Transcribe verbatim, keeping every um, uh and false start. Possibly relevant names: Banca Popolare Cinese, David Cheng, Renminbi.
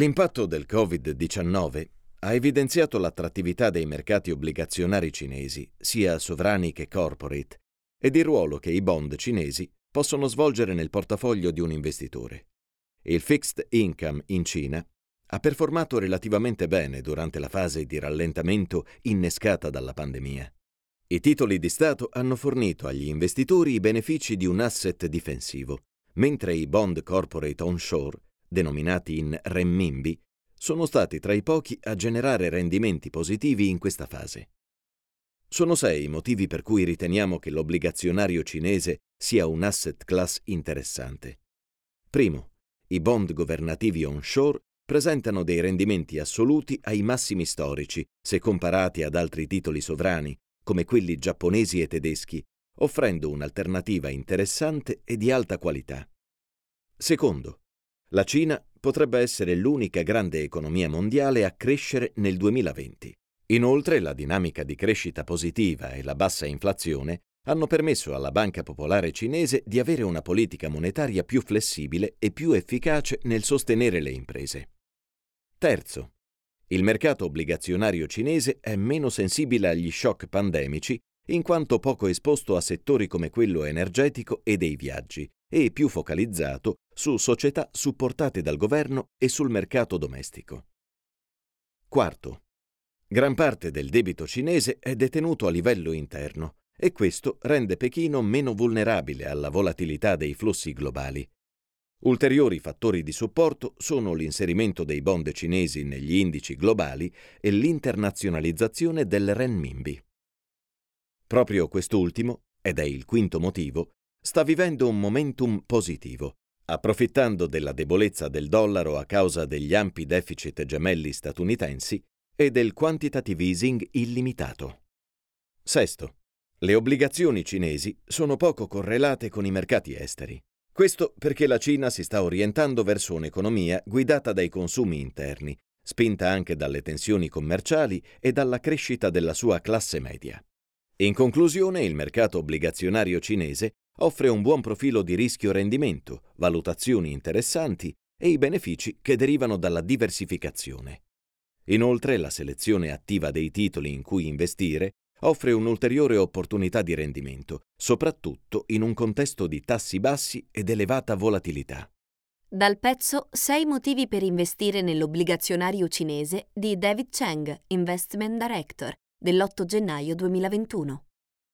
L'impatto del Covid diciannove ha evidenziato l'attrattività dei mercati obbligazionari cinesi, sia sovrani che corporate, ed il ruolo che i bond cinesi possono svolgere nel portafoglio di un investitore. Il fixed income in Cina ha performato relativamente bene durante la fase di rallentamento innescata dalla pandemia. I titoli di Stato hanno fornito agli investitori i benefici di un asset difensivo, mentre i bond corporate onshore, denominati in renminbi, sono stati tra i pochi a generare rendimenti positivi in questa fase. Sono sei i motivi per cui riteniamo che l'obbligazionario cinese sia un asset class interessante. Primo, i bond governativi onshore presentano dei rendimenti assoluti ai massimi storici, se comparati ad altri titoli sovrani, come quelli giapponesi e tedeschi, offrendo un'alternativa interessante e di alta qualità. Secondo, la Cina potrebbe essere l'unica grande economia mondiale a crescere nel duemilaventi. Inoltre, la dinamica di crescita positiva e la bassa inflazione hanno permesso alla Banca Popolare Cinese di avere una politica monetaria più flessibile e più efficace nel sostenere le imprese. Terzo, il mercato obbligazionario cinese è meno sensibile agli shock pandemici in quanto poco esposto a settori come quello energetico e dei viaggi e più focalizzato su società supportate dal governo e sul mercato domestico. Quarto, gran parte del debito cinese è detenuto a livello interno e questo rende Pechino meno vulnerabile alla volatilità dei flussi globali. Ulteriori fattori di supporto sono l'inserimento dei bond cinesi negli indici globali e l'internazionalizzazione del renminbi. Proprio quest'ultimo, ed è il quinto motivo, sta vivendo un momentum positivo, approfittando della debolezza del dollaro a causa degli ampi deficit gemelli statunitensi e del quantitative easing illimitato. Sesto, le obbligazioni cinesi sono poco correlate con i mercati esteri. Questo perché la Cina si sta orientando verso un'economia guidata dai consumi interni, spinta anche dalle tensioni commerciali e dalla crescita della sua classe media. In conclusione, il mercato obbligazionario cinese offre un buon profilo di rischio-rendimento, valutazioni interessanti e i benefici che derivano dalla diversificazione. Inoltre, la selezione attiva dei titoli in cui investire offre un'ulteriore opportunità di rendimento, soprattutto in un contesto di tassi bassi ed elevata volatilità. Dal pezzo sei motivi per investire nell'obbligazionario cinese di David Cheng, Investment Director, dell'otto gennaio duemilaventuno.